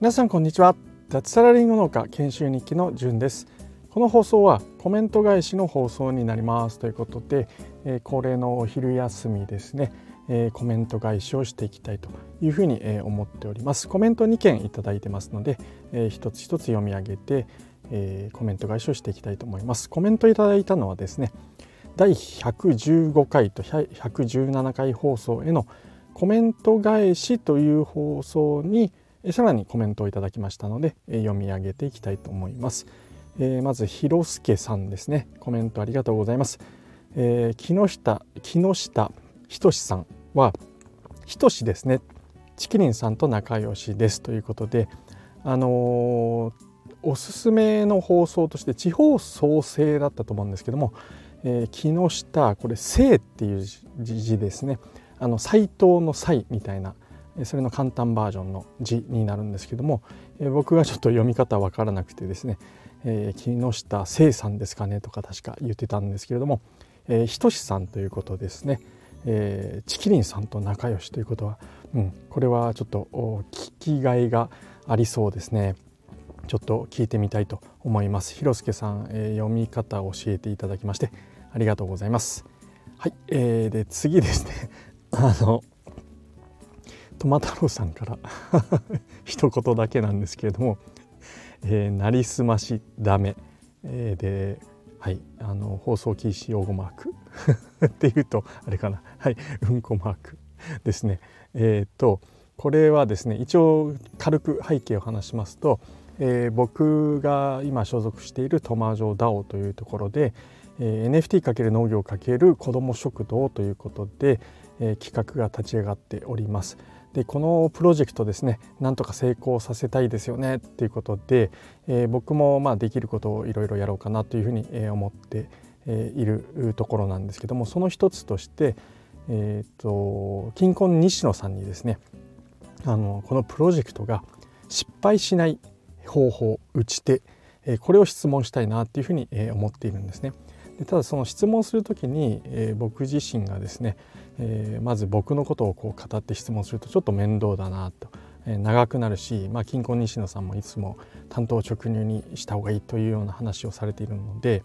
皆さんこんにちは。脱サラリンゴ農家研修日記のじゅんです。この放送はコメント返しの放送になりますということで、恒例のお昼休みですね、コメント返しをしていきたいというふうに思っております。コメント2件いただいてますので、一つ一つ読み上げてコメント返しをしていきたいと思います。コメントいただいたのはですね、第115回と117回放送へのコメント返しという放送にさらにコメントをいただきましたので、読み上げていきたいと思います。まずひろすけさんですね、コメントありがとうございます。木下ひとしさんはひとしですね、チキリンさんと仲良しですということで、おすすめの放送として地方創生だったと思うんですけども、木下、これ生っていう字ですね、斎藤の斎みたいな、それの簡単バージョンの字になるんですけども、僕がちょっと読み方わからなくてですね、木下生さんですかねとか確か言ってたんですけれども、ひとしさんということですね、チキリンさんと仲良しということは、これはちょっと聞きがいがありそうですね。ちょっと聞いてみたいと思います。ひろすけさん、読み方を教えていただきましてありがとうございます。はい、で次ですね、トマ太郎さんから一言だけなんですけれども、なりすましダメ、で、はい、放送禁止用語マークって言うとあれかな、はい、うんこマークですね。これはですね、一応軽く背景を話しますと、僕が今所属しているトマジョ DAO というところで、NFT× 農業×子ども食堂ということで、企画が立ち上がっております。でこのプロジェクトですね、なんとか成功させたいですよねっていうことで、僕もまあできることをいろいろやろうかなというふうに思っているところなんですけども、その一つとして、近婚西野さんにですね、このプロジェクトが失敗しない方法、打ち手、これを質問したいなというふうに思っているんですね。でただその質問するときに、僕自身がですね、まず僕のことをこう語って質問するとちょっと面倒だなと、長くなるし、近婚西野さんもいつも単刀直入にした方がいいというような話をされているので、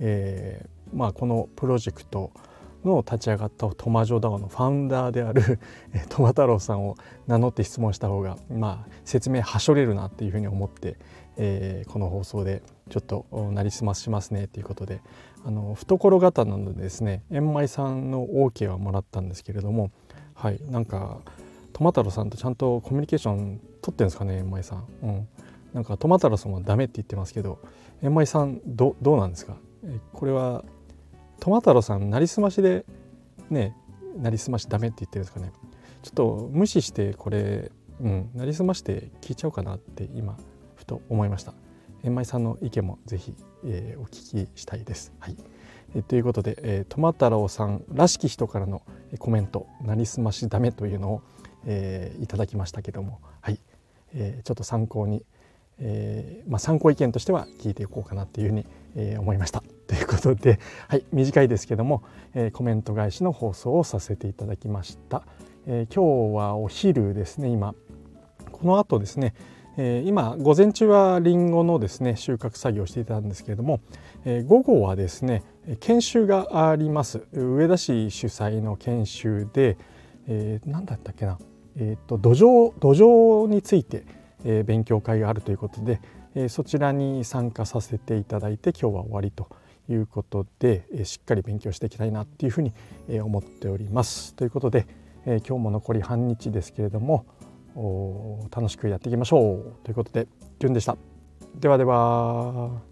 このプロジェクトの立ち上がったトマジョ DAO のファウンダーであるトマ太郎さんを名乗って質問した方が、説明はしょれるなっていうふうに思って、この放送でちょっとなりすましますねということで、懐型なのでですね、円舞さんの OK はもらったんですけれども、はい、なんかトマ太郎さんとちゃんとコミュニケーション取ってるんですかね、円舞さん、なんかトマ太郎さんはダメって言ってますけど、円舞さん どうなんですか。これはトマ太郎さんなりすましでね、なりすましダメって言ってるんですかね。ちょっと無視してこれ、なりすまして聞いちゃおうかなって今ふと思いました。円舞さんの意見もぜひ、お聞きしたいです。はい、ということで、トマ太郎さんらしき人からのコメント、なりすましダメというのを、いただきましたけども、はい、ちょっと参考に、参考意見としては聞いていこうかなっていうふうに、思いましたということで、はい、短いですけども、コメント返しの放送をさせていただきました。今日はお昼ですね、今この後ですね、今午前中はリンゴのですね収穫作業をしていたんですけれども、午後はですね研修があります。上田市主催の研修で、何だったっけな、土壌について勉強会があるということで、そちらに参加させていただいて、今日は終わりということで、しっかり勉強していきたいなっていうふうに思っております。ということで、今日も残り半日ですけれども、楽しくやっていきましょうということで、じゅんでした。ではでは。